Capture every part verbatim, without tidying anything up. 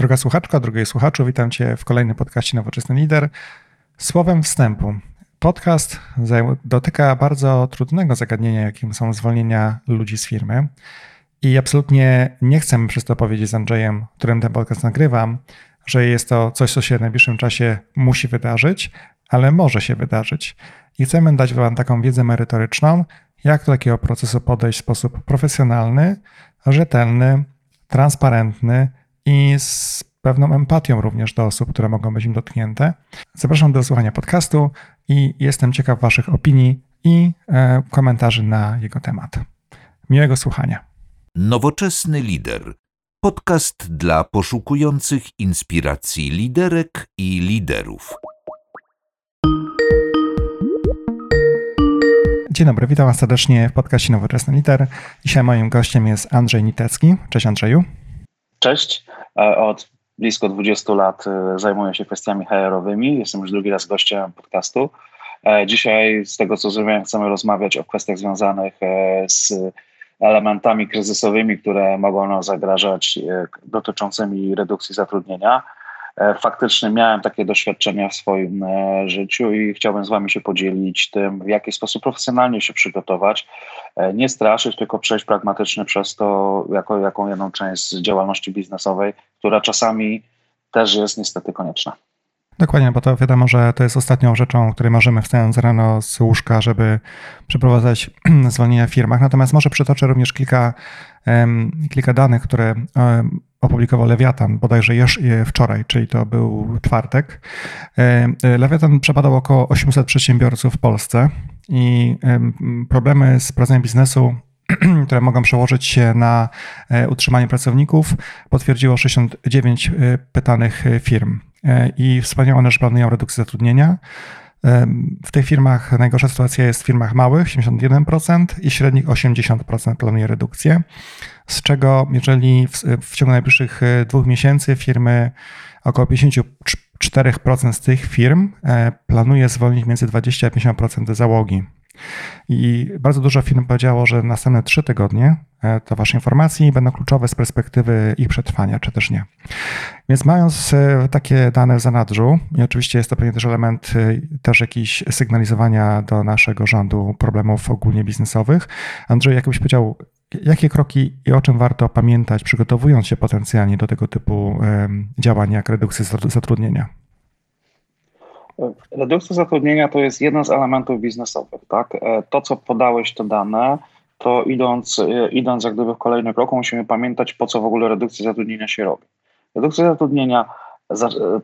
Droga słuchaczka, drogi słuchaczu, witam Cię w kolejnym podcaście Nowoczesny Lider. Słowem wstępu. Podcast dotyka bardzo trudnego zagadnienia, jakim są zwolnienia ludzi z firmy. I absolutnie nie chcę przez to powiedzieć z Andrzejem, którym ten podcast nagrywam, że jest to coś, co się w najbliższym czasie musi wydarzyć, ale może się wydarzyć. I chcemy dać Wam taką wiedzę merytoryczną, jak do takiego procesu podejść w sposób profesjonalny, rzetelny, transparentny i z pewną empatią również do osób, które mogą być im dotknięte. Zapraszam do słuchania podcastu i jestem ciekaw Waszych opinii i e, komentarzy na jego temat. Miłego słuchania. Nowoczesny lider. Podcast dla poszukujących inspiracji liderek i liderów. Dzień dobry, witam Was serdecznie w podcaście Nowoczesny Lider. Dzisiaj moim gościem jest Andrzej Nitecki. Cześć Andrzeju. Cześć. Od blisko dwudziestu lat zajmuję się kwestiami H R-owymi. Jestem już drugi raz gościem podcastu. Dzisiaj, z tego co zrozumiałem, chcemy rozmawiać o kwestiach związanych z elementami kryzysowymi, które mogą nam zagrażać, dotyczącymi redukcji zatrudnienia. Faktycznie miałem takie doświadczenia w swoim życiu i chciałbym z Wami się podzielić tym, w jaki sposób profesjonalnie się przygotować, nie straszyć, tylko przejść pragmatycznie przez to, jako, jaką jedną część działalności biznesowej, która czasami też jest niestety konieczna. Dokładnie, bo to wiadomo, że to jest ostatnią rzeczą, której możemy wstając rano z łóżka, żeby przeprowadzać zwolnienia w firmach. Natomiast może przytoczę również kilka, um, kilka danych, które um, opublikował Lewiatan bodajże już wczoraj, czyli to był czwartek. Lewiatan przebadał około osiemset przedsiębiorców w Polsce i problemy z prowadzeniem biznesu, które mogą przełożyć się na utrzymanie pracowników, potwierdziło sześćdziesiąt dziewięć pytanych firm. I wspomniał one, że planują redukcję zatrudnienia. W tych firmach najgorsza sytuacja jest w firmach małych siedemdziesiąt jeden procent i średnich osiemdziesiąt procent planuje redukcję, z czego jeżeli w, w ciągu najbliższych dwóch miesięcy firmy, około pięćdziesiąt cztery procent z tych firm planuje zwolnić między dwadzieścia a pięćdziesiąt procent załogi. I bardzo dużo firm powiedziało, że następne trzy tygodnie, to wasze informacje, będą kluczowe z perspektywy ich przetrwania, czy też nie. Więc mając takie dane w zanadrzu, i oczywiście jest to pewnie też element też jakiś sygnalizowania do naszego rządu problemów ogólnie biznesowych. Andrzej, jakbyś powiedział, jakie kroki i o czym warto pamiętać, przygotowując się potencjalnie do tego typu działań jak redukcja zatrudnienia? Redukcja zatrudnienia to jest jeden z elementów biznesowych, tak? To, co podałeś te dane, to idąc, idąc jak gdyby w kolejnym kroku, musimy pamiętać, po co w ogóle redukcja zatrudnienia się robi. Redukcje zatrudnienia,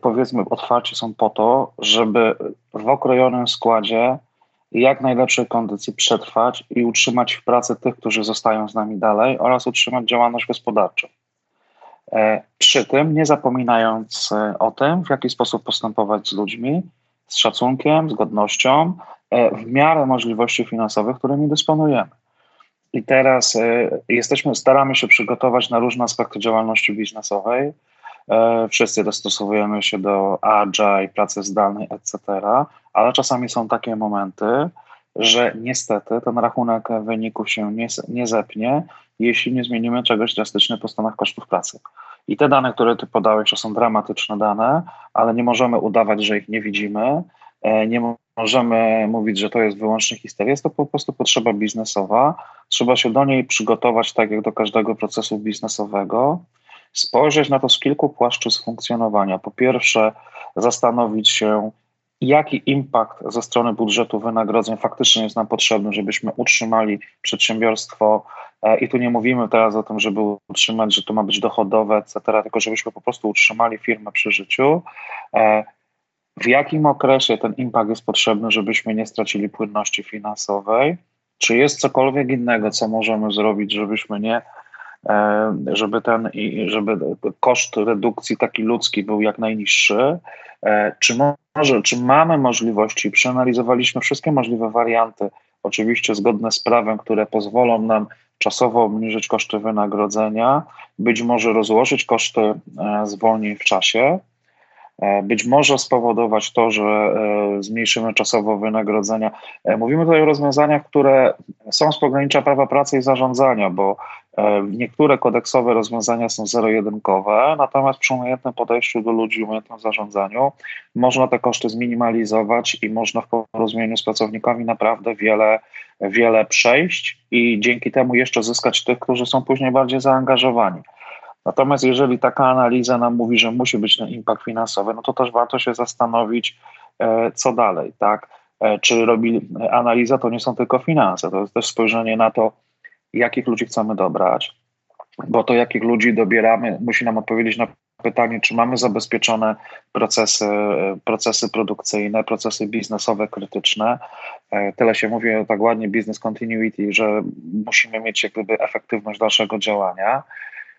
powiedzmy otwarcie, są po to, żeby w okrojonym składzie jak najlepszej kondycji przetrwać i utrzymać w pracy tych, którzy zostają z nami dalej, oraz utrzymać działalność gospodarczą. Przy tym nie zapominając o tym, w jaki sposób postępować z ludźmi, z szacunkiem, z godnością, w miarę możliwości finansowych, którymi dysponujemy. I teraz jesteśmy, staramy się przygotować na różne aspekty działalności biznesowej. Wszyscy dostosowujemy się do A R J A i pracy zdalnej, et cetera. Ale czasami są takie momenty, że niestety ten rachunek wyników się nie, nie zepnie, jeśli nie zmienimy czegoś drastycznie po stronach kosztów pracy. I te dane, które ty podałeś, to są dramatyczne dane, ale nie możemy udawać, że ich nie widzimy, nie możemy mówić, że to jest wyłącznie histeria, jest to po prostu potrzeba biznesowa, trzeba się do niej przygotować tak jak do każdego procesu biznesowego, spojrzeć na to z kilku płaszczyzn funkcjonowania. Po pierwsze, zastanowić się, jaki impact ze strony budżetu wynagrodzeń faktycznie jest nam potrzebny, żebyśmy utrzymali przedsiębiorstwo. I tu nie mówimy teraz o tym, żeby utrzymać, że to ma być dochodowe, et cetera, tylko żebyśmy po prostu utrzymali firmę przy życiu. W jakim okresie ten impact jest potrzebny, żebyśmy nie stracili płynności finansowej? Czy jest cokolwiek innego, co możemy zrobić, żebyśmy nie, żeby ten, żeby koszt redukcji taki ludzki był jak najniższy? Czy może, czy mamy możliwości, przeanalizowaliśmy wszystkie możliwe warianty, oczywiście zgodne z prawem, które pozwolą nam czasowo obniżyć koszty wynagrodzenia, być może rozłożyć koszty zwolnień w czasie, być może spowodować to, że zmniejszymy czasowo wynagrodzenia. Mówimy tutaj o rozwiązaniach, które są z pogranicza prawa pracy i zarządzania, bo Niektóre kodeksowe rozwiązania są zero-jedynkowe, natomiast przy umiejętnym podejściu do ludzi, umiejętnym zarządzaniu można te koszty zminimalizować i można w porozumieniu z pracownikami naprawdę wiele, wiele przejść i dzięki temu jeszcze zyskać tych, którzy są później bardziej zaangażowani. Natomiast jeżeli taka analiza nam mówi, że musi być ten impact finansowy, no to też warto się zastanowić, co dalej, tak? Czy robi analiza, to nie są tylko finanse, to jest też spojrzenie na to, jakich ludzi chcemy dobrać, bo to, jakich ludzi dobieramy, musi nam odpowiedzieć na pytanie, czy mamy zabezpieczone procesy, procesy produkcyjne, procesy biznesowe krytyczne. Tyle się mówi tak ładnie business continuity, że musimy mieć jak gdyby efektywność dalszego działania.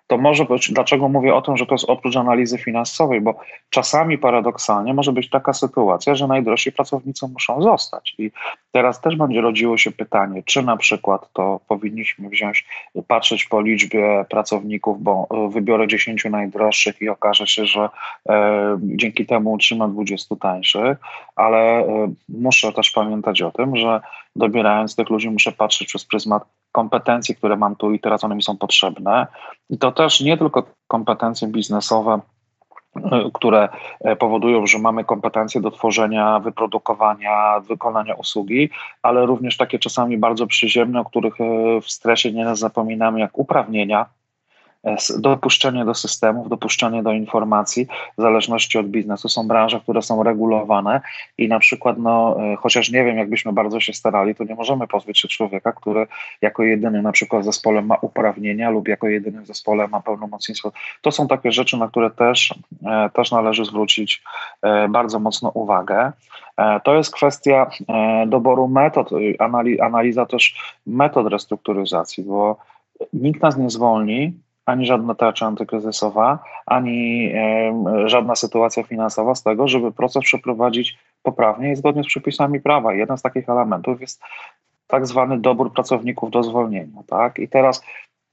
To może być, dlaczego mówię o tym, że to jest oprócz analizy finansowej, bo czasami paradoksalnie może być taka sytuacja, że najdrożsi pracownicy muszą zostać i teraz też będzie rodziło się pytanie, czy na przykład to powinniśmy wziąć, patrzeć po liczbie pracowników, bo wybiorę dziesięciu najdroższych i okaże się, że e, dzięki temu utrzymam dwudziestu tańszych, ale e, muszę też pamiętać o tym, że dobierając tych ludzi muszę patrzeć przez pryzmat kompetencji, które mam tu i teraz, one mi są potrzebne. I to też nie tylko kompetencje biznesowe, które powodują, że mamy kompetencje do tworzenia, wyprodukowania, wykonania usługi, ale również takie czasami bardzo przyziemne, o których w stresie nieraz zapominamy, jak uprawnienia, dopuszczenie do systemów, dopuszczenie do informacji w zależności od biznesu. Są branże, które są regulowane i na przykład, no, chociaż nie wiem, jakbyśmy bardzo się starali, to nie możemy pozbyć się człowieka, który jako jedyny na przykład w zespole ma uprawnienia lub jako jedyny w zespole ma pełnomocnictwo. To są takie rzeczy, na które też, też należy zwrócić bardzo mocno uwagę. To jest kwestia doboru metod, analiza też metod restrukturyzacji, bo nikt nas nie zwolni, ani żadna tarcza antykryzysowa, ani y, żadna sytuacja finansowa z tego, żeby proces przeprowadzić poprawnie i zgodnie z przepisami prawa. Jeden z takich elementów jest tak zwany dobór pracowników do zwolnienia. Tak? I teraz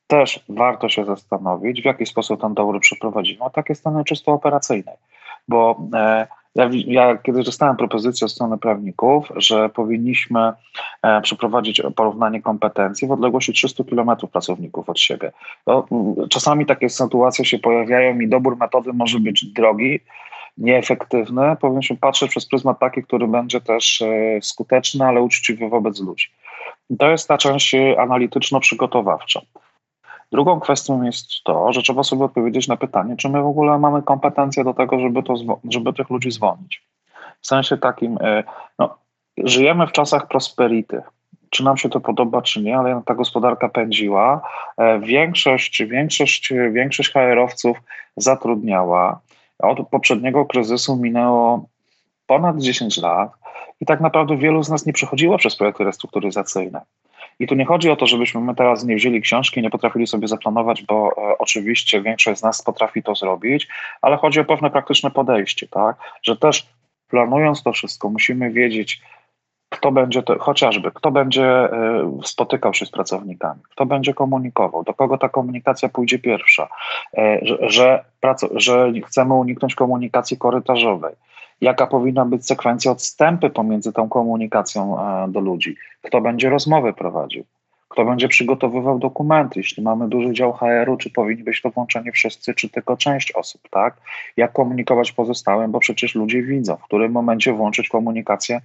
też warto się zastanowić, w jaki sposób ten dobór przeprowadzimy. A tak jest strony czysto operacyjnej, bo y, Ja, ja kiedyś dostałem propozycję od strony prawników, że powinniśmy e, przeprowadzić porównanie kompetencji w odległości trzystu kilometrów pracowników od siebie. To, czasami takie sytuacje się pojawiają i dobór metody może być drogi, nieefektywny. Powinniśmy patrzeć przez pryzmat taki, który będzie też e, skuteczny, ale uczciwy wobec ludzi. To jest ta część analityczno-przygotowawcza. Drugą kwestią jest to, że trzeba sobie odpowiedzieć na pytanie, czy my w ogóle mamy kompetencje do tego, żeby, to, żeby tych ludzi zwolnić. W sensie takim, no, żyjemy w czasach prosperity. Czy nam się to podoba, czy nie, ale ta gospodarka pędziła. Większość, większość, większość H R-owców zatrudniała. Od poprzedniego kryzysu minęło ponad dziesięć lat i tak naprawdę wielu z nas nie przechodziło przez projekty restrukturyzacyjne. I tu nie chodzi o to, żebyśmy my teraz nie wzięli książki, nie potrafili sobie zaplanować, bo e, oczywiście większość z nas potrafi to zrobić, ale chodzi o pewne praktyczne podejście, tak? Że też planując to wszystko musimy wiedzieć, kto będzie, to, chociażby, kto będzie e, spotykał się z pracownikami, kto będzie komunikował, do kogo ta komunikacja pójdzie pierwsza, e, że, że, praco, że chcemy uniknąć komunikacji korytarzowej. Jaka powinna być sekwencja odstępy pomiędzy tą komunikacją do ludzi, kto będzie rozmowy prowadził, kto będzie przygotowywał dokumenty, jeśli mamy duży dział H R-u, czy powinni być to włączeni wszyscy, czy tylko część osób, tak? Jak komunikować pozostałym, bo przecież ludzie widzą, w którym momencie włączyć komunikację,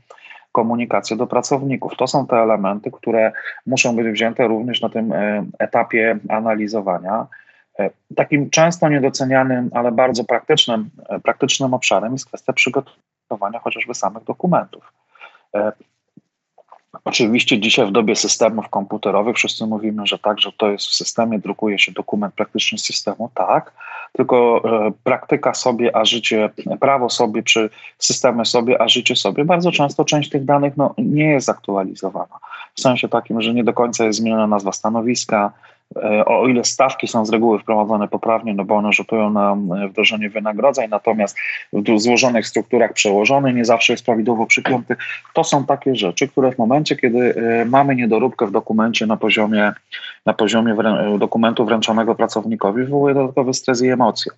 komunikację do pracowników. To są te elementy, które muszą być wzięte również na tym etapie analizowania. Takim często niedocenianym, ale bardzo praktycznym, praktycznym obszarem jest kwestia przygotowania chociażby samych dokumentów. Oczywiście dzisiaj w dobie systemów komputerowych wszyscy mówimy, że tak, że to jest w systemie, drukuje się dokument praktyczny z systemu, tak, tylko praktyka sobie, a życie, prawo sobie, czy systemy sobie, a życie sobie, bardzo często część tych danych no, nie jest aktualizowana. W sensie takim, że nie do końca jest zmieniona nazwa stanowiska, o ile stawki są z reguły wprowadzone poprawnie, no bo one rzutują na wdrożenie wynagrodzeń, natomiast w złożonych strukturach przełożony nie zawsze jest prawidłowo przypięty. To są takie rzeczy, które w momencie, kiedy mamy niedoróbkę w dokumencie na poziomie na poziomie wrę- dokumentu wręczonego pracownikowi wywołuje dodatkowy stres i emocje,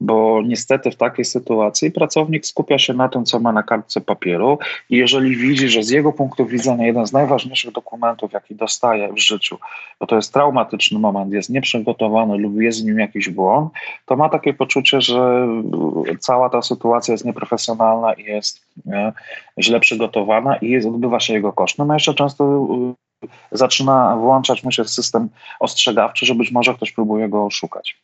bo niestety w takiej sytuacji pracownik skupia się na tym, co ma na kartce papieru i jeżeli widzi, że z jego punktu widzenia jeden z najważniejszych dokumentów, jaki dostaje w życiu, bo to jest traumatyczny moment, jest nieprzygotowany lub jest z nim jakiś błąd, to ma takie poczucie, że cała ta sytuacja jest nieprofesjonalna i jest nie, źle przygotowana i jest, odbywa się jego kosztem, a jeszcze często zaczyna włączać mu się system ostrzegawczy, że być może ktoś próbuje go oszukać.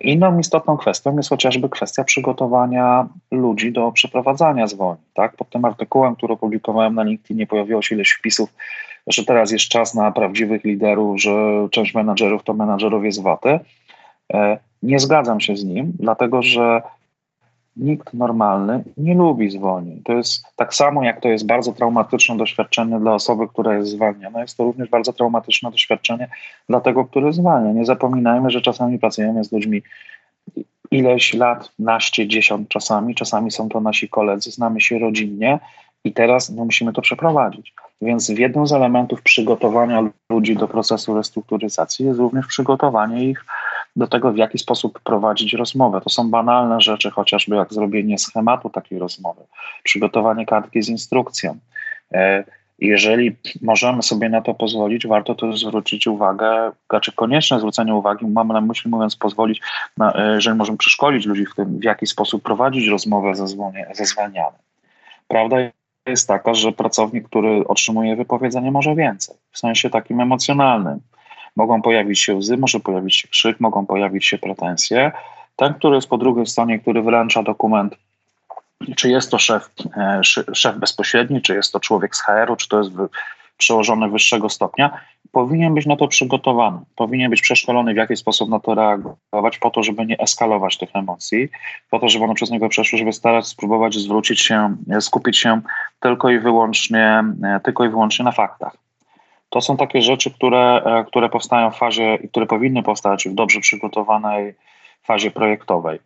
Inną istotną kwestią jest chociażby kwestia przygotowania ludzi do przeprowadzania zwolnień. Tak? Pod tym artykułem, który opublikowałem na LinkedInie, pojawiło się ileś wpisów, że teraz jest czas na prawdziwych liderów, że część menadżerów to menadżerowie z WATy. Nie zgadzam się z nim, dlatego że nikt normalny nie lubi zwolnień. To jest tak samo, jak to jest bardzo traumatyczne doświadczenie dla osoby, która jest zwalniana. Jest to również bardzo traumatyczne doświadczenie dla tego, który zwalnia. Nie zapominajmy, że czasami pracujemy z ludźmi ileś lat, naście, dziesiąt czasami. Czasami są to nasi koledzy, znamy się rodzinnie i teraz no, musimy to przeprowadzić. Więc jednym z elementów przygotowania ludzi do procesu restrukturyzacji jest również przygotowanie ich do tego, w jaki sposób prowadzić rozmowę. To są banalne rzeczy, chociażby jak zrobienie schematu takiej rozmowy, przygotowanie kartki z instrukcją. Jeżeli możemy sobie na to pozwolić, warto też zwrócić uwagę, znaczy konieczne zwrócenie uwagi, mamy na myśli mówiąc pozwolić, na, jeżeli możemy przeszkolić ludzi w tym, w jaki sposób prowadzić rozmowę ze zwalnianym. Prawda jest taka, że pracownik, który otrzymuje wypowiedzenie, może więcej, w sensie takim emocjonalnym. Mogą pojawić się łzy, może pojawić się krzyk, mogą pojawić się pretensje. Ten, który jest po drugiej stronie, który wręcza dokument, czy jest to szef, szef bezpośredni, czy jest to człowiek z H R u, czy to jest przełożony wyższego stopnia, powinien być na to przygotowany, powinien być przeszkolony, w jaki sposób na to reagować, po to, żeby nie eskalować tych emocji, po to, żeby one przez niego przeszły, żeby starać, spróbować zwrócić się, skupić się tylko i wyłącznie, tylko i wyłącznie na faktach. To są takie rzeczy, które, które powstają w fazie i które powinny powstać w dobrze przygotowanej fazie projektowej.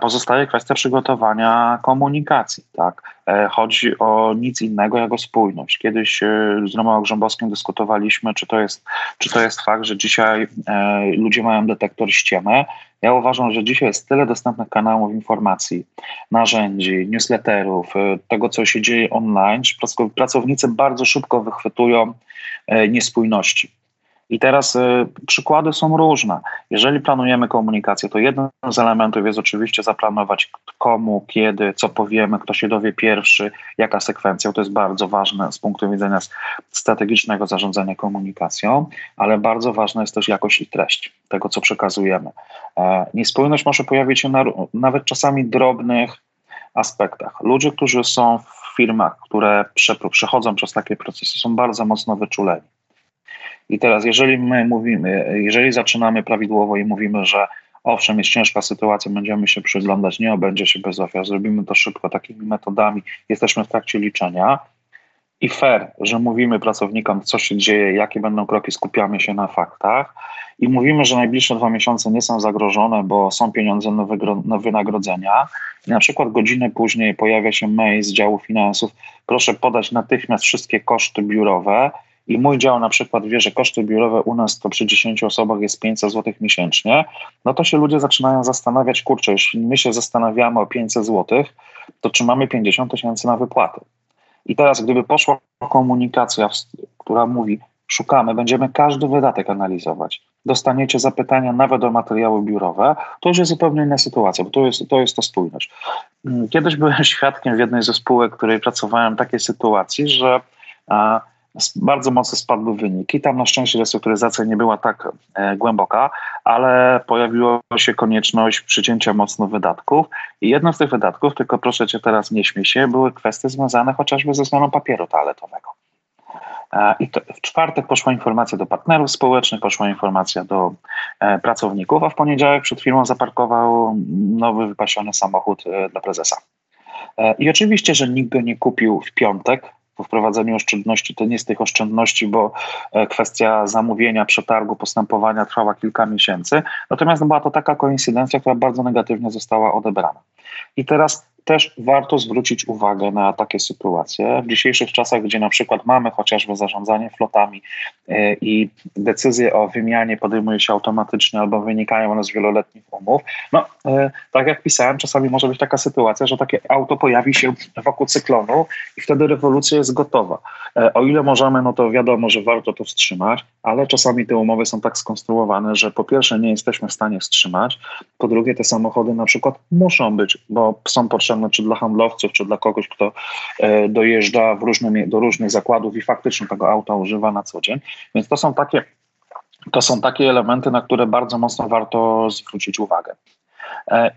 Pozostaje kwestia przygotowania komunikacji. Tak? Chodzi o nic innego jak o spójność. Kiedyś z Romą Grząbowskim dyskutowaliśmy, czy to jest, czy to jest fakt, że dzisiaj ludzie mają detektor ściemy. Ja uważam, że dzisiaj jest tyle dostępnych kanałów informacji, narzędzi, newsletterów, tego co się dzieje online, że pracownicy bardzo szybko wychwytują niespójności. I teraz y, przykłady są różne. Jeżeli planujemy komunikację, to jednym z elementów jest oczywiście zaplanować komu, kiedy, co powiemy, kto się dowie pierwszy, jaka sekwencja. To jest bardzo ważne z punktu widzenia strategicznego zarządzania komunikacją, ale bardzo ważna jest też jakość i treść tego, co przekazujemy. E, niespójność może pojawić się na, nawet czasami drobnych aspektach. Ludzie, którzy są w firmach, które przechodzą przez takie procesy, są bardzo mocno wyczuleni. I teraz, jeżeli my mówimy, jeżeli zaczynamy prawidłowo i mówimy, że owszem, jest ciężka sytuacja, będziemy się przyglądać, nie obędzie się bez ofiar, zrobimy to szybko takimi metodami, jesteśmy w trakcie liczenia i fair, że mówimy pracownikom, co się dzieje, jakie będą kroki, skupiamy się na faktach i mówimy, że najbliższe dwa miesiące nie są zagrożone, bo są pieniądze na, wygro- na wynagrodzenia i na przykład godzinę później pojawia się mail z działu finansów, proszę podać natychmiast wszystkie koszty biurowe. I mój dział na przykład wie, że koszty biurowe u nas to przy dziesięciu osobach jest pięćset złotych miesięcznie, no to się ludzie zaczynają zastanawiać, kurczę, jeśli my się zastanawiamy o pięćset złotych, to czy mamy pięćdziesiąt tysięcy na wypłaty. I teraz gdyby poszła komunikacja, która mówi, szukamy, będziemy każdy wydatek analizować, dostaniecie zapytania nawet o materiały biurowe, to już jest zupełnie inna sytuacja, bo to jest to, jest to spójność. Kiedyś byłem świadkiem w jednej ze spółek, w której pracowałem, takiej sytuacji, że a, bardzo mocno spadły wyniki. Tam na szczęście restrukturyzacja nie była tak e, głęboka, ale pojawiła się konieczność przycięcia mocno wydatków i jedno z tych wydatków, tylko proszę cię teraz nie śmiej się, były kwestie związane chociażby ze zmianą papieru toaletowego. E, I to, w czwartek poszła informacja do partnerów społecznych, poszła informacja do e, pracowników, a w poniedziałek przed firmą zaparkował nowy wypasiony samochód e, dla prezesa. E, I oczywiście, że nikt go nie kupił w piątek, po wprowadzeniu oszczędności, to nie z tych oszczędności, bo kwestia zamówienia, przetargu, postępowania trwała kilka miesięcy. Natomiast była to taka koincydencja, która bardzo negatywnie została odebrana. I teraz też warto zwrócić uwagę na takie sytuacje. W dzisiejszych czasach, gdzie na przykład mamy chociażby zarządzanie flotami i decyzje o wymianie podejmuje się automatycznie albo wynikają one z wieloletnich umów, no tak jak pisałem, czasami może być taka sytuacja, że takie auto pojawi się wokół cyklonu i wtedy rewolucja jest gotowa. O ile możemy, no to wiadomo, że warto to wstrzymać, ale czasami te umowy są tak skonstruowane, że po pierwsze nie jesteśmy w stanie wstrzymać, po drugie te samochody na przykład muszą być, bo są potrzebne czy dla handlowców, czy dla kogoś, kto dojeżdża w różnym, do różnych zakładów i faktycznie tego auta używa na co dzień. Więc to są takie, to są takie elementy, na które bardzo mocno warto zwrócić uwagę.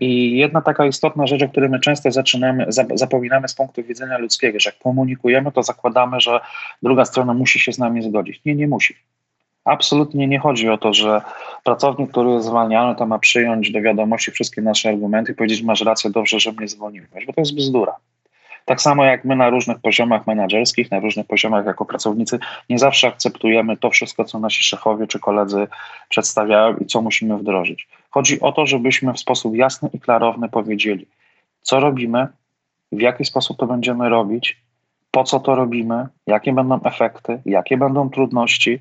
I jedna taka istotna rzecz, o której my często zaczynamy, zapominamy z punktu widzenia ludzkiego, że jak komunikujemy, to zakładamy, że druga strona musi się z nami zgodzić. Nie, nie musi. Absolutnie nie chodzi o to, że pracownik, który jest zwalniany, to ma przyjąć do wiadomości wszystkie nasze argumenty i powiedzieć, masz rację, dobrze, że mnie zwolniłeś, bo to jest bzdura. Tak samo jak my na różnych poziomach menedżerskich, na różnych poziomach jako pracownicy nie zawsze akceptujemy to wszystko, co nasi szefowie czy koledzy przedstawiają i co musimy wdrożyć. Chodzi o to, żebyśmy w sposób jasny i klarowny powiedzieli, co robimy, w jaki sposób to będziemy robić, po co to robimy, jakie będą efekty, jakie będą trudności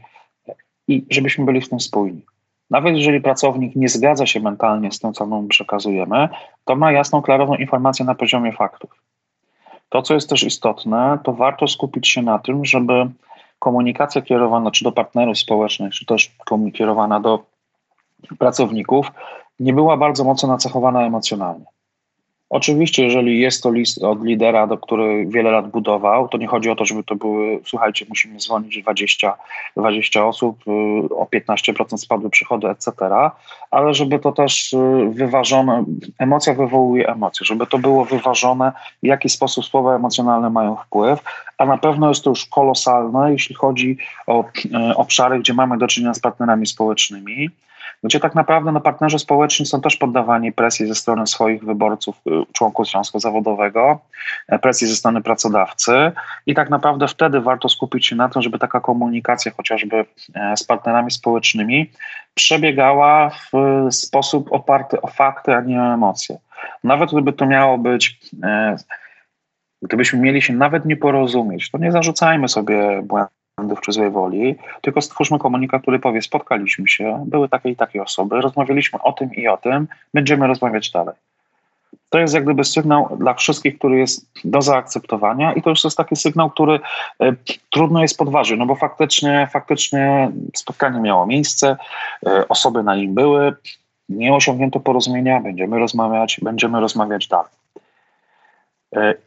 i żebyśmy byli w tym spójni. Nawet jeżeli pracownik nie zgadza się mentalnie z tym, co mu przekazujemy, to ma jasną, klarowną informację na poziomie faktów. To, co jest też istotne, to warto skupić się na tym, żeby komunikacja kierowana czy do partnerów społecznych, czy też kierowana do pracowników nie była bardzo mocno nacechowana emocjonalnie. Oczywiście, jeżeli jest to list od lidera, do który wiele lat budował, to nie chodzi o to, żeby to były, słuchajcie, musimy dzwonić dwadzieścia osób, o piętnaście procent spadły przychody, et cetera, ale żeby to też wyważone, emocja wywołuje emocje, żeby to było wyważone, w jaki sposób słowa emocjonalne mają wpływ, a na pewno jest to już kolosalne, jeśli chodzi o obszary, gdzie mamy do czynienia z partnerami społecznymi, gdzie tak naprawdę no, partnerzy społeczni są też poddawani presji ze strony swoich wyborców, członków związku zawodowego, presji ze strony pracodawcy i tak naprawdę wtedy warto skupić się na tym, żeby taka komunikacja chociażby z partnerami społecznymi przebiegała w sposób oparty o fakty, a nie o emocje. Nawet gdyby to miało być... Gdybyśmy mieli się nawet nie porozumieć, to nie zarzucajmy sobie błędów czy złej woli, tylko stwórzmy komunikat, który powie, spotkaliśmy się, były takie i takie osoby, rozmawialiśmy o tym i o tym, będziemy rozmawiać dalej. To jest jak gdyby sygnał dla wszystkich, który jest do zaakceptowania i to już jest taki sygnał, który trudno jest podważyć, no bo faktycznie, faktycznie spotkanie miało miejsce, osoby na nim były, nie osiągnięto porozumienia, będziemy rozmawiać, będziemy rozmawiać dalej.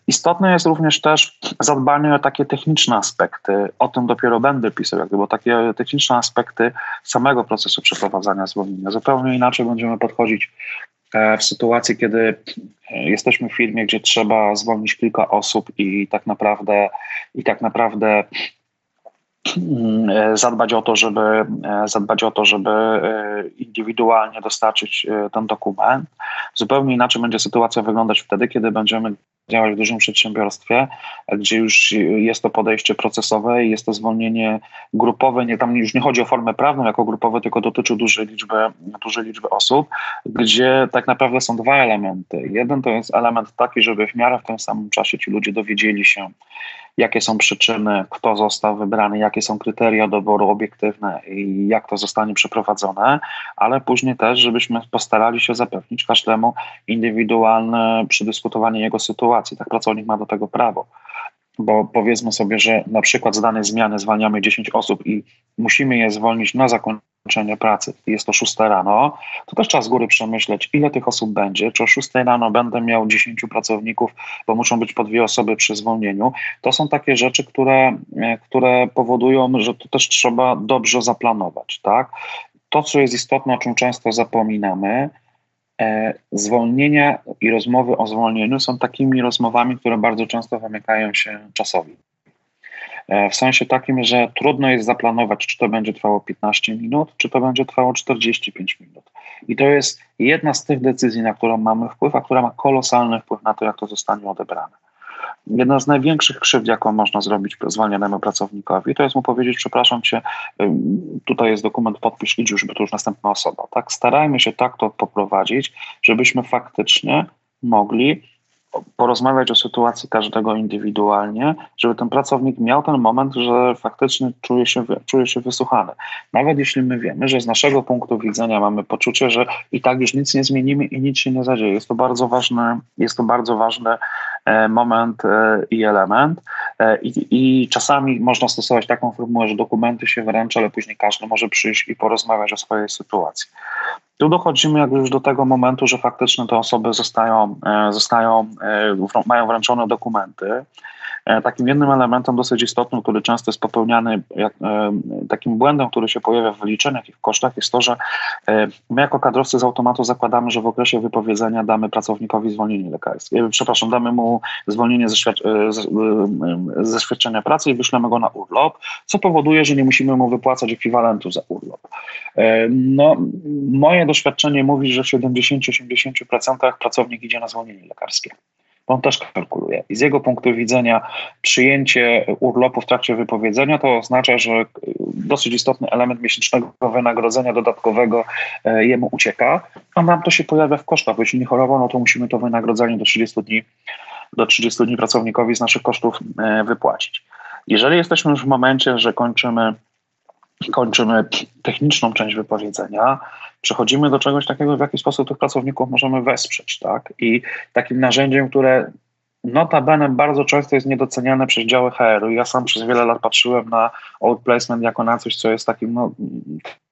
Istotne jest również też zadbanie o takie techniczne aspekty, o tym dopiero będę pisał, jakby, bo takie techniczne aspekty samego procesu przeprowadzania zwolnienia. Zupełnie inaczej będziemy podchodzić w sytuacji, kiedy jesteśmy w firmie, gdzie trzeba zwolnić kilka osób i tak naprawdę, i tak naprawdę zadbać o to, żeby zadbać o to, żeby indywidualnie dostarczyć ten dokument. Zupełnie inaczej będzie sytuacja wyglądać wtedy, kiedy będziemy działać w dużym przedsiębiorstwie, gdzie już jest to podejście procesowe i jest to zwolnienie grupowe, nie, tam już nie chodzi o formę prawną jako grupowe, tylko dotyczy dużej liczby, dużej liczby osób, gdzie tak naprawdę są dwa elementy. Jeden to jest element taki, żeby w miarę w tym samym czasie ci ludzie dowiedzieli się, jakie są przyczyny, kto został wybrany, jakie są kryteria doboru obiektywne i jak to zostanie przeprowadzone, ale później też, żebyśmy postarali się zapewnić każdemu indywidualne przedyskutowanie jego sytuacji. Tak pracownik ma do tego prawo, bo powiedzmy sobie, że na przykład z danej zmiany zwalniamy dziesięć osób i musimy je zwolnić na zakończenie pracy. Jest to szósta rano, to też trzeba z góry przemyśleć, ile tych osób będzie. Czy o szóstej rano będę miał dziesięciu pracowników, bo muszą być po dwie osoby przy zwolnieniu. To są takie rzeczy, które, które powodują, że to też trzeba dobrze zaplanować, tak? To, co jest istotne, o czym często zapominamy, zwolnienia i rozmowy o zwolnieniu są takimi rozmowami, które bardzo często wymykają się czasowi. W sensie takim, że trudno jest zaplanować, czy to będzie trwało piętnaście minut, czy to będzie trwało czterdzieści pięć minut. I to jest jedna z tych decyzji, na którą mamy wpływ, a która ma kolosalny wpływ na to, jak to zostanie odebrane. Jedna z największych krzywd, jaką można zrobić zwalnianemu pracownikowi, to jest mu powiedzieć, przepraszam cię, tutaj jest dokument, podpisz, idź już, bo to już następna osoba. Tak? Starajmy się tak to poprowadzić, żebyśmy faktycznie mogli porozmawiać o sytuacji każdego indywidualnie, żeby ten pracownik miał ten moment, że faktycznie czuje się, czuje się wysłuchany. Nawet jeśli my wiemy, że z naszego punktu widzenia mamy poczucie, że i tak już nic nie zmienimy i nic się nie zadzieje. Jest to bardzo ważny, jest to bardzo ważny moment i element. I, i czasami można stosować taką formułę, że dokumenty się wręcza, ale później każdy może przyjść i porozmawiać o swojej sytuacji. Tu dochodzimy jak już do tego momentu, że faktycznie te osoby zostają, zostają, mają wręczone dokumenty. Takim jednym elementem dosyć istotnym, który często jest popełniany, jak, takim błędem, który się pojawia w wyliczeniach i w kosztach, jest to, że my jako kadrowcy z automatu zakładamy, że w okresie wypowiedzenia damy pracownikowi zwolnienie lekarskie, przepraszam, damy mu zwolnienie ze, świadc- ze świadczenia pracy i wyślemy go na urlop, co powoduje, że nie musimy mu wypłacać ekwiwalentu za urlop. No, moje doświadczenie mówi, że w siedemdziesiąt do osiemdziesięciu procent pracownik idzie na zwolnienie lekarskie. On też kalkuluje i z jego punktu widzenia przyjęcie urlopu w trakcie wypowiedzenia to oznacza, że dosyć istotny element miesięcznego wynagrodzenia dodatkowego jemu ucieka, a nam to się pojawia w kosztach, bo jeśli nie chorowano, to musimy to wynagrodzenie do trzydziestu dni pracownikowi z naszych kosztów wypłacić. Jeżeli jesteśmy już w momencie, że kończymy kończymy techniczną część wypowiedzenia, przechodzimy do czegoś takiego, w jaki sposób tych pracowników możemy wesprzeć, tak? I takim narzędziem, które notabene bardzo często jest niedoceniane przez działy H R-u. Ja sam przez wiele lat patrzyłem na road placement jako na coś, co jest takim, no,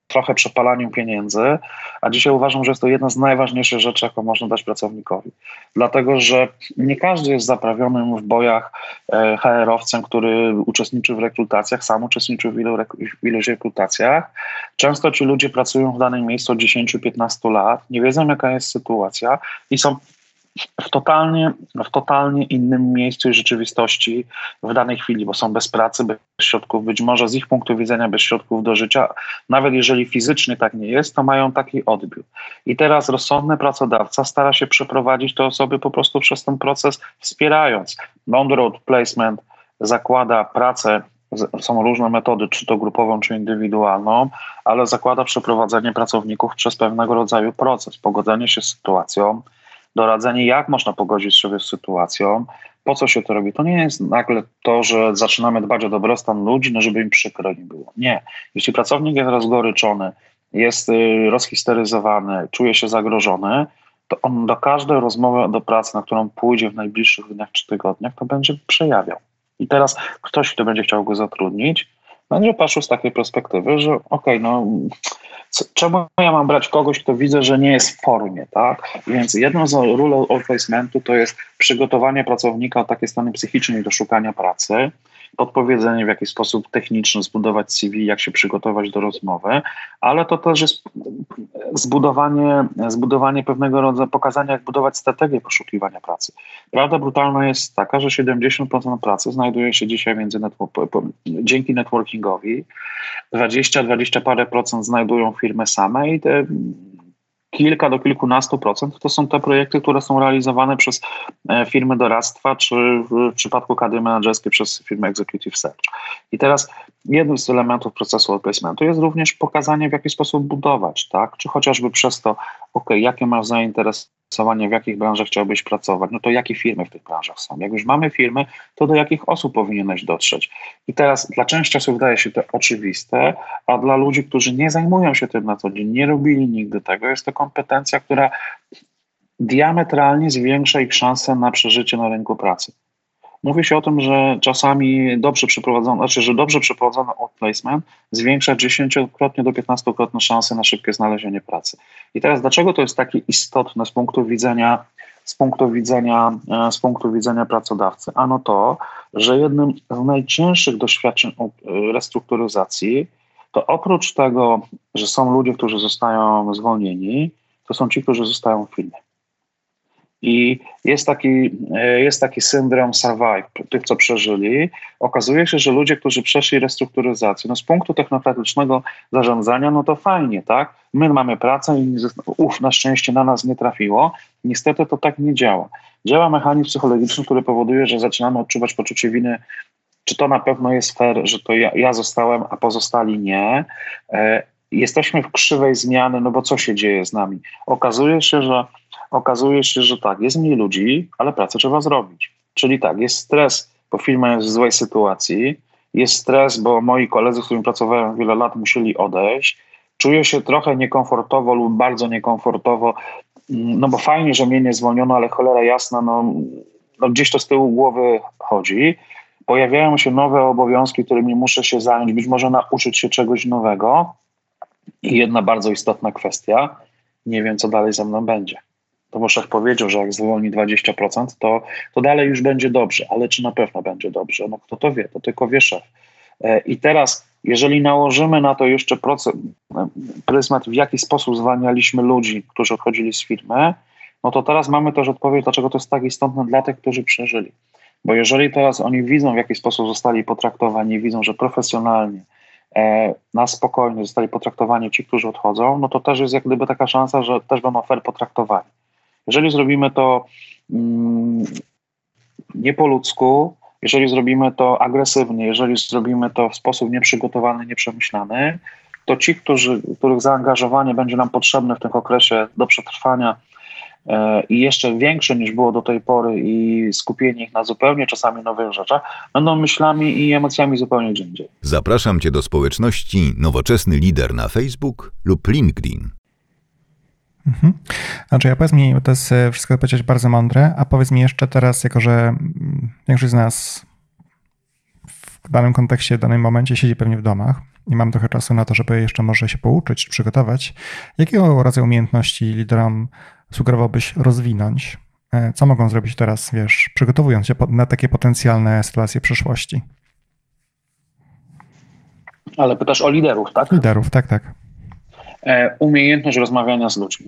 trochę przepalaniem pieniędzy, a dzisiaj uważam, że jest to jedna z najważniejszych rzeczy, jaką można dać pracownikowi. Dlatego, że nie każdy jest zaprawionym w bojach H R-owcem, który uczestniczy w rekrutacjach, sam uczestniczył w ilu, w iluś rekrutacjach. Często ci ludzie pracują w danym miejscu od dziesięciu do piętnastu lat, nie wiedzą, jaka jest sytuacja i są w totalnie, w totalnie innym miejscu i rzeczywistości w danej chwili, bo są bez pracy, bez środków, być może z ich punktu widzenia bez środków do życia, nawet jeżeli fizycznie tak nie jest, to mają taki odbiór. I teraz rozsądny pracodawca stara się przeprowadzić te osoby po prostu przez ten proces, wspierając. Bound Road Placement zakłada pracę, są różne metody, czy to grupową, czy indywidualną, ale zakłada przeprowadzenie pracowników przez pewnego rodzaju proces, pogodzenie się z sytuacją, doradzenie, jak można pogodzić sobie z sytuacją, po co się to robi. To nie jest nagle to, że zaczynamy dbać o dobrostan ludzi, no żeby im przykro nie było. Nie. Jeśli pracownik jest rozgoryczony, jest rozhisteryzowany, czuje się zagrożony, to on do każdej rozmowy do pracy, na którą pójdzie w najbliższych dniach czy tygodniach, to będzie przejawiał. I teraz ktoś, kto będzie chciał go zatrudnić, będzie patrzył z takiej perspektywy, że okej, okay, no... Czemu ja mam brać kogoś, kto widzę, że nie jest w formie, tak? Więc jedną z ról placementu to jest przygotowanie pracownika o takie stany psychiczne do szukania pracy, podpowiedzenie, w jaki sposób techniczny zbudować C V, jak się przygotować do rozmowy, ale to też jest zbudowanie, zbudowanie pewnego rodzaju, pokazania, jak budować strategię poszukiwania pracy. Prawda brutalna jest taka, że siedemdziesiąt procent pracy znajduje się dzisiaj między network- dzięki networkingowi, dwadzieścia do dwudziestu paru procent znajdują firmy same i te kilka do kilkunastu procent to są te projekty, które są realizowane przez firmy doradztwa, czy w przypadku kadry menedżerskiej przez firmy Executive Search. I teraz jednym z elementów procesu placementu jest również pokazanie, w jaki sposób budować, tak? Czy chociażby przez to, ok, jakie masz zainteresowanie, w jakich branżach chciałbyś pracować, no to jakie firmy w tych branżach są. Jak już mamy firmy, to do jakich osób powinieneś dotrzeć. I teraz dla części osób wydaje się to oczywiste, a dla ludzi, którzy nie zajmują się tym na co dzień, nie robili nigdy tego, jest to kompetencja, która diametralnie zwiększa ich szanse na przeżycie na rynku pracy. Mówi się o tym, że czasami dobrze przeprowadzone, znaczy, że dobrze przeprowadzone outplacement zwiększa dziesięciokrotnie do piętnastokrotnie szanse na szybkie znalezienie pracy. I teraz dlaczego to jest takie istotne z punktu widzenia, z punktu widzenia, z punktu widzenia pracodawcy? Ano to, że jednym z najcięższych doświadczeń restrukturyzacji to oprócz tego, że są ludzie, którzy zostają zwolnieni, to są ci, którzy zostają w firmie. I jest taki, jest taki syndrom survive, tych co przeżyli. Okazuje się, że ludzie, którzy przeszli restrukturyzację, no z punktu technokratycznego zarządzania, no to fajnie, tak? My mamy pracę i uff, na szczęście na nas nie trafiło. Niestety to tak nie działa. Działa mechanizm psychologiczny, który powoduje, że zaczynamy odczuwać poczucie winy, czy to na pewno jest fair, że to ja, ja zostałem, a pozostali nie. Jesteśmy w krzywej zmiany, no bo co się dzieje z nami? Okazuje się, że okazuje się, że tak, jest mniej ludzi, ale pracę trzeba zrobić. Czyli tak, jest stres, bo firma jest w złej sytuacji, jest stres, bo moi koledzy, z którymi pracowałem wiele lat, musieli odejść. Czuję się trochę niekomfortowo lub bardzo niekomfortowo, no bo fajnie, że mnie nie zwolniono, ale cholera jasna, no, no gdzieś to z tyłu głowy chodzi. Pojawiają się nowe obowiązki, którymi muszę się zająć, być może nauczyć się czegoś nowego. I jedna bardzo istotna kwestia, nie wiem, co dalej ze mną będzie. To bo szef powiedział, że jak zwolni dwadzieścia procent, to, to dalej już będzie dobrze, ale czy na pewno będzie dobrze? No kto to wie, to tylko wie szef. I teraz, jeżeli nałożymy na to jeszcze proces, pryzmat, w jaki sposób zwalnialiśmy ludzi, którzy odchodzili z firmy, no to teraz mamy też odpowiedź, dlaczego to jest tak istotne dla tych, którzy przeżyli. Bo jeżeli teraz oni widzą, w jaki sposób zostali potraktowani, widzą, że profesjonalnie, na spokojnie zostali potraktowani ci, którzy odchodzą, no to też jest jak gdyby taka szansa, że też będą fair potraktowani. Jeżeli zrobimy to mm, nie po ludzku, jeżeli zrobimy to agresywnie, jeżeli zrobimy to w sposób nieprzygotowany, nieprzemyślany, to ci, którzy, których zaangażowanie będzie nam potrzebne w tym okresie do przetrwania yy, i jeszcze większe niż było do tej pory i skupienie ich na zupełnie czasami nowych rzeczach, będą myślami i emocjami zupełnie gdzie indziej. Zapraszam Cię do społeczności Nowoczesny Lider na Facebook lub LinkedIn. Mhm. Andrzej, a powiedz mi, bo to jest wszystko powiedzieć bardzo mądre, a powiedz mi jeszcze teraz, jako że większość z nas w danym kontekście, w danym momencie siedzi pewnie w domach i mam trochę czasu na to, żeby jeszcze może się pouczyć, przygotować. Jakiego rodzaju umiejętności liderom sugerowałbyś rozwinąć? Co mogą zrobić teraz, wiesz, przygotowując się na takie potencjalne sytuacje przyszłości? Ale pytasz o liderów, tak? Liderów, tak, tak. Umiejętność rozmawiania z ludźmi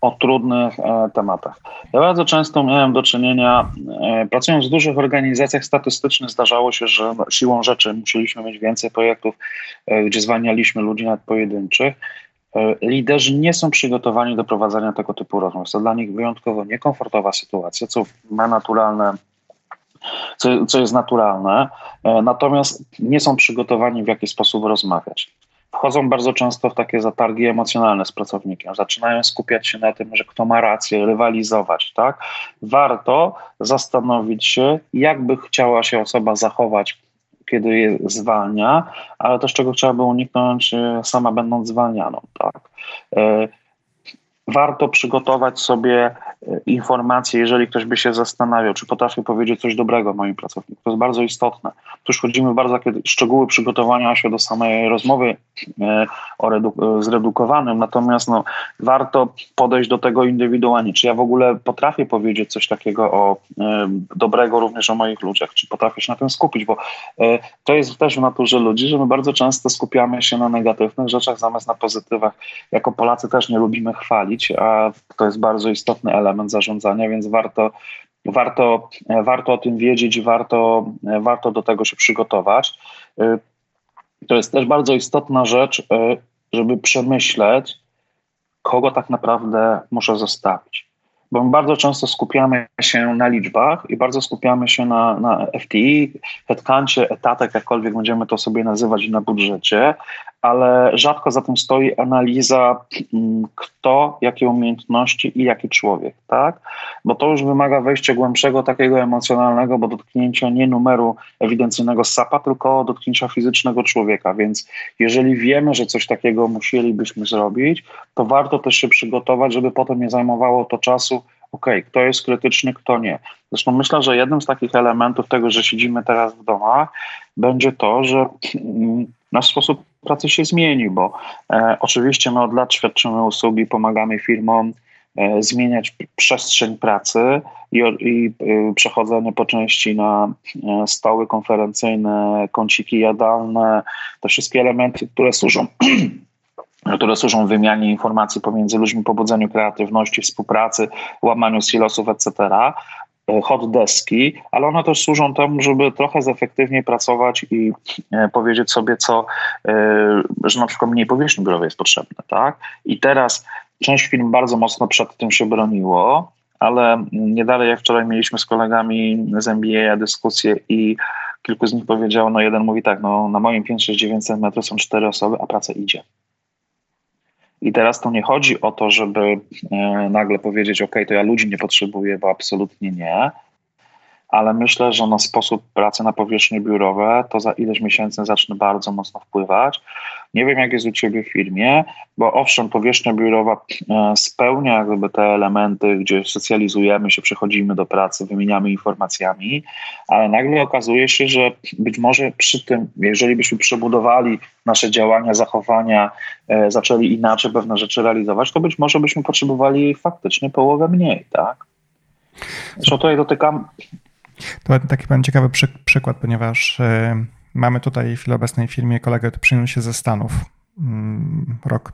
o trudnych e, tematach. Ja bardzo często miałem do czynienia, e, pracując w dużych organizacjach statystycznych, zdarzało się, że siłą rzeczy musieliśmy mieć więcej projektów, e, gdzie zwalnialiśmy ludzi nad pojedynczych. E, liderzy nie są przygotowani do prowadzenia tego typu rozmów. To dla nich wyjątkowo niekomfortowa sytuacja, co ma naturalne co, co jest naturalne, e, natomiast nie są przygotowani w jaki sposób rozmawiać. Wchodzą bardzo często w takie zatargi emocjonalne z pracownikiem, zaczynają skupiać się na tym, że kto ma rację, rywalizować, tak? Warto zastanowić się, jakby chciała się osoba zachować, kiedy je zwalnia, ale też czego trzeba by uniknąć sama będąc zwalnianą, tak? Warto przygotować sobie informacje, jeżeli ktoś by się zastanawiał, czy potrafię powiedzieć coś dobrego moim pracownikom. To jest bardzo istotne. Tu już wchodzimy w bardzo takie szczegóły przygotowania się do samej rozmowy o redu- zredukowanym, natomiast no, warto podejść do tego indywidualnie. Czy ja w ogóle potrafię powiedzieć coś takiego o, e, dobrego również o moich ludziach? Czy potrafię się na tym skupić? Bo e, to jest też w naturze ludzi, że my bardzo często skupiamy się na negatywnych rzeczach zamiast na pozytywach. Jako Polacy też nie lubimy chwalić, a to jest bardzo istotny element zarządzania, więc warto, warto, warto o tym wiedzieć, warto, warto do tego się przygotować. To jest też bardzo istotna rzecz, żeby przemyśleć, kogo tak naprawdę muszę zostawić. Bo my bardzo często skupiamy się na liczbach i bardzo skupiamy się na, na F T E, headcouncie, etatach, jakkolwiek będziemy to sobie nazywać, na budżecie, ale rzadko za tym stoi analiza, kto, jakie umiejętności i jaki człowiek, tak? Bo to już wymaga wejścia głębszego, takiego emocjonalnego, bo dotknięcia nie numeru ewidencyjnego sapa, tylko dotknięcia fizycznego człowieka, więc jeżeli wiemy, że coś takiego musielibyśmy zrobić, to warto też się przygotować, żeby potem nie zajmowało to czasu, okej, kto jest krytyczny, kto nie. Zresztą myślę, że jednym z takich elementów tego, że siedzimy teraz w domach, będzie to, że nasz sposób pracy się zmieni, bo e, oczywiście my od lat świadczymy usługi, pomagamy firmom e, zmieniać p- przestrzeń pracy i, o, i y, przechodzenie po części na e, stoły konferencyjne, kąciki jadalne, te wszystkie elementy, które służą, które służą wymianie informacji pomiędzy ludźmi, pobudzeniu kreatywności, współpracy, łamaniu silosów, et cetera, hot deski, ale one też służą temu, żeby trochę zefektywniej pracować i e, powiedzieć sobie, co, e, że na przykład mniej powierzchni biurowej jest potrzebne, tak? I teraz część firm bardzo mocno przed tym się broniło, ale nie dalej jak wczoraj mieliśmy z kolegami z M B A dyskusję i kilku z nich powiedział, no jeden mówi tak, no na moim piętrze dziewięćset metrów są cztery osoby, a praca idzie. I teraz to nie chodzi o to, żeby nagle powiedzieć, ok, to ja ludzi nie potrzebuję, bo absolutnie nie, ale myślę, że na sposób pracy na powierzchni biurowe to za ileś miesięcy zacznie bardzo mocno wpływać. Nie wiem, jak jest u Ciebie w firmie, bo owszem, powierzchnia biurowa spełnia jakby te elementy, gdzie socjalizujemy się, przychodzimy do pracy, wymieniamy informacjami, ale nagle okazuje się, że być może przy tym, jeżeli byśmy przebudowali nasze działania, zachowania, e, zaczęli inaczej pewne rzeczy realizować, to być może byśmy potrzebowali faktycznie połowę mniej, tak? Zresztą tutaj dotykam... To taki powiem ciekawy przy, przykład, ponieważ y, mamy tutaj w chwili obecnej w firmie kolegę, który przyniósł się ze Stanów y, rok,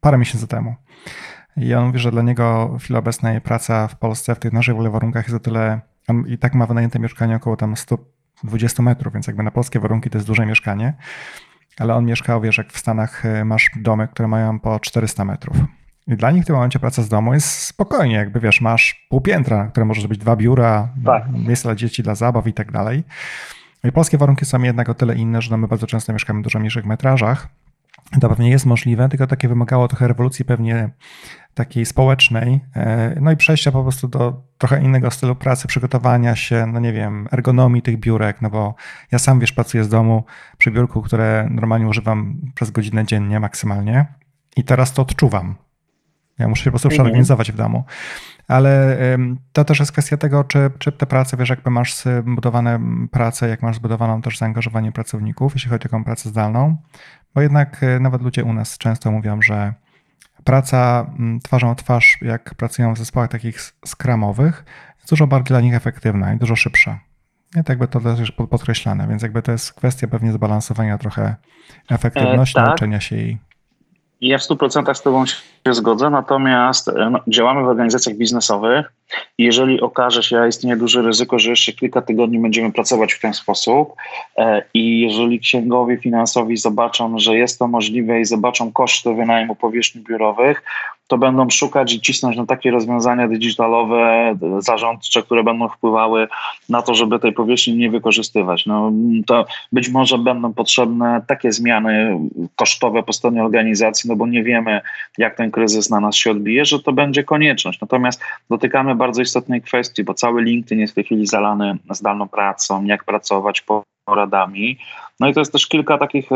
parę miesięcy temu. I on mówi, że dla niego w chwili obecnej praca w Polsce w tych naszych w ogóle warunkach jest o tyle, on i tak ma wynajęte mieszkanie około tam sto dwadzieścia metrów, więc jakby na polskie warunki to jest duże mieszkanie, ale on mieszkał, wiesz, jak w Stanach masz domy, które mają po czterysta metrów. I dla nich w tym momencie praca z domu jest spokojnie, jakby wiesz, masz pół piętra, które może być dwa biura, tak, miejsce dla dzieci, dla zabaw i tak dalej. I polskie warunki są jednak o tyle inne, że no my bardzo często mieszkamy w dużo mniejszych metrażach. To pewnie jest możliwe, tylko takie wymagało trochę rewolucji pewnie takiej społecznej, no i przejścia po prostu do trochę innego stylu pracy, przygotowania się, no nie wiem, ergonomii tych biurek, no bo ja sam, wiesz, pracuję z domu przy biurku, które normalnie używam przez godzinę dziennie maksymalnie i teraz to odczuwam. Ja muszę się po prostu przeorganizować w domu. Ale to też jest kwestia tego, czy, czy te prace, wiesz, jakby masz zbudowane pracę, jak masz zbudowaną też zaangażowanie pracowników, jeśli chodzi o taką pracę zdalną. Bo jednak nawet ludzie u nas często mówią, że praca twarzą w twarz, jak pracują w zespołach takich skramowych, jest dużo bardziej dla nich efektywna i dużo szybsza. I tak by to też jest podkreślane, więc jakby to jest kwestia pewnie zbalansowania trochę efektywności, e, tak. Nauczenia się jej. Ja w stu procentach z Tobą się zgodzę, natomiast no, działamy w organizacjach biznesowych i jeżeli okaże się, a istnieje duże ryzyko, że jeszcze kilka tygodni będziemy pracować w ten sposób e, i jeżeli księgowi finansowi zobaczą, że jest to możliwe i zobaczą koszty wynajmu powierzchni biurowych, to będą szukać i cisnąć na takie rozwiązania digitalowe, zarządcze, które będą wpływały na to, żeby tej powierzchni nie wykorzystywać. No, to być może będą potrzebne takie zmiany kosztowe po stronie organizacji, no bo nie wiemy, jak ten kryzys na nas się odbije, że to będzie konieczność. Natomiast dotykamy bardzo istotnej kwestii, bo cały LinkedIn jest w tej chwili zalany zdalną pracą, jak pracować po poradami. No i to jest też kilka takich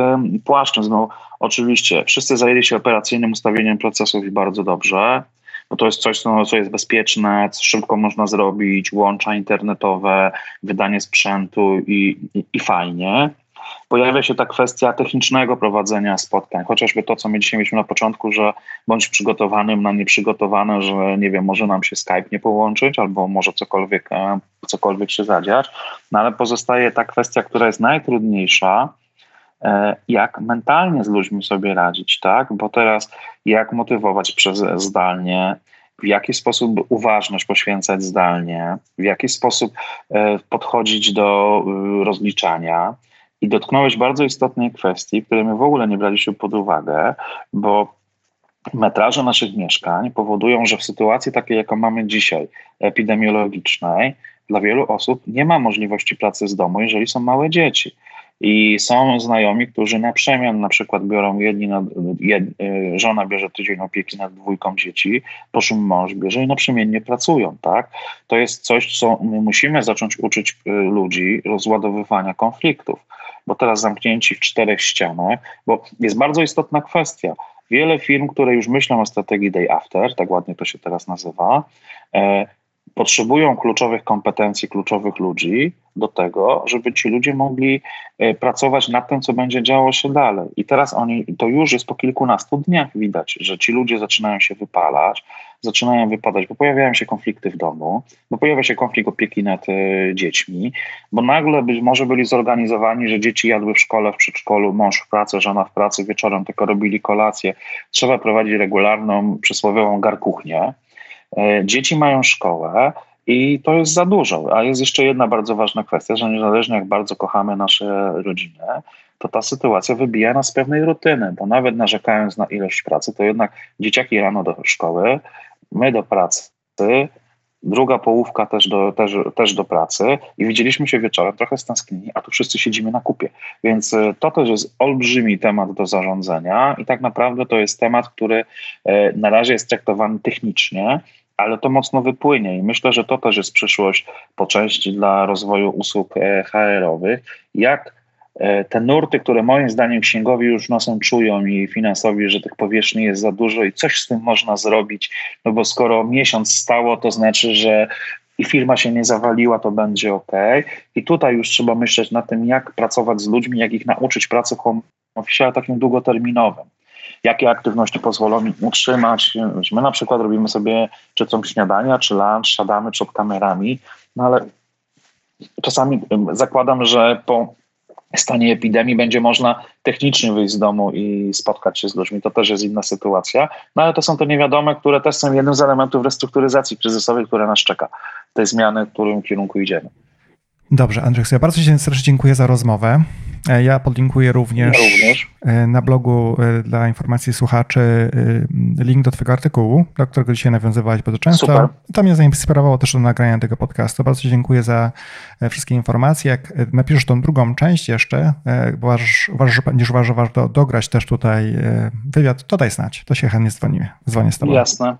płaszczyzn. No, oczywiście wszyscy zajęli się operacyjnym ustawieniem procesów i bardzo dobrze, bo to jest coś, no, co jest bezpieczne, co szybko można zrobić, łącza internetowe, wydanie sprzętu i, i, i fajnie. Pojawia się ta kwestia technicznego prowadzenia spotkań, chociażby to, co my dzisiaj mieliśmy na początku, że bądź przygotowanym na nieprzygotowane, że nie wiem, może nam się Skype nie połączyć albo może cokolwiek, cokolwiek się zadziać, no ale pozostaje ta kwestia, która jest najtrudniejsza, jak mentalnie z ludźmi sobie radzić, tak? Bo teraz jak motywować przez zdalnie, w jaki sposób uważność poświęcać zdalnie, w jaki sposób podchodzić do rozliczania. I dotknąłeś bardzo istotnej kwestii, której my w ogóle nie braliśmy pod uwagę, bo metraże naszych mieszkań powodują, że w sytuacji takiej, jaką mamy dzisiaj, epidemiologicznej, dla wielu osób nie ma możliwości pracy z domu, jeżeli są małe dzieci. I są znajomi, którzy na przemian na przykład biorą, jedni nad, jed, żona bierze tydzień opieki nad dwójką dzieci, po czym mąż bierze i naprzemiennie pracują, tak? To jest coś, co my musimy zacząć uczyć ludzi rozładowywania konfliktów, bo teraz zamknięci w czterech ścianach, bo jest bardzo istotna kwestia. Wiele firm, które już myślą o strategii day after, tak ładnie to się teraz nazywa, e, potrzebują kluczowych kompetencji, kluczowych ludzi do tego, żeby ci ludzie mogli pracować nad tym, co będzie działo się dalej. I teraz oni, to już jest po kilkunastu dniach widać, że ci ludzie zaczynają się wypalać, zaczynają wypadać, bo pojawiają się konflikty w domu, bo pojawia się konflikt opieki nad y, dziećmi, bo nagle być może byli zorganizowani, że dzieci jadły w szkole, w przedszkolu, mąż w pracy, żona w pracy, wieczorem tylko robili kolację. Trzeba prowadzić regularną, przysłowiową garkuchnię. Dzieci mają szkołę i to jest za dużo, a jest jeszcze jedna bardzo ważna kwestia, że niezależnie jak bardzo kochamy nasze rodziny, to ta sytuacja wybija nas z pewnej rutyny, bo nawet narzekając na ilość pracy, to jednak dzieciaki rano do szkoły, my do pracy, druga połówka też do, też, też do pracy i widzieliśmy się wieczorem, trochę stęsknili, a tu wszyscy siedzimy na kupie. Więc to też jest olbrzymi temat do zarządzania i tak naprawdę to jest temat, który na razie jest traktowany technicznie, ale to mocno wypłynie i myślę, że to też jest przyszłość po części dla rozwoju usług H R-owych, jak te nurty, które moim zdaniem księgowi już nosem czują i finansowi, że tych powierzchni jest za dużo i coś z tym można zrobić, no bo skoro miesiąc stało, to znaczy, że i firma się nie zawaliła, to będzie ok. I tutaj już trzeba myśleć na tym, jak pracować z ludźmi, jak ich nauczyć pracy home office, ale takim długoterminowym. Jakie aktywności pozwolą im utrzymać. My na przykład robimy sobie czy coś śniadania, czy lunch, siadamy przed kamerami, no ale czasami zakładam, że po stanie epidemii będzie można technicznie wyjść z domu i spotkać się z ludźmi. To też jest inna sytuacja. No ale to są te niewiadome, które też są jednym z elementów restrukturyzacji kryzysowej, która nas czeka. Tej zmiany, w którym kierunku idziemy. Dobrze, Andrzej, ja bardzo Ci serdecznie dziękuję za rozmowę. Ja podlinkuję również, ja również na blogu dla informacji słuchaczy link do Twojego artykułu, do którego dzisiaj nawiązywałeś bardzo często. Super. To mnie zainspirowało też do nagrania tego podcastu. Bardzo Ci dziękuję za wszystkie informacje. Jak napiszesz tą drugą część jeszcze, bo uważasz, że będziesz uważał, że warto dograć też tutaj wywiad, to daj znać. To się chętnie dzwonię, dzwonię z Tobą. Jasne.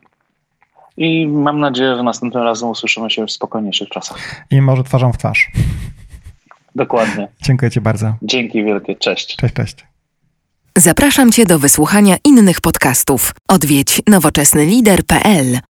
I mam nadzieję, że następnym razem usłyszymy się w spokojniejszych czasach. I może twarzą w twarz. Dokładnie. Dziękuję Ci bardzo. Dzięki wielkie. Cześć. Cześć, cześć. Zapraszam Cię do wysłuchania innych podcastów. Odwiedź nowoczesny lider kropka p l.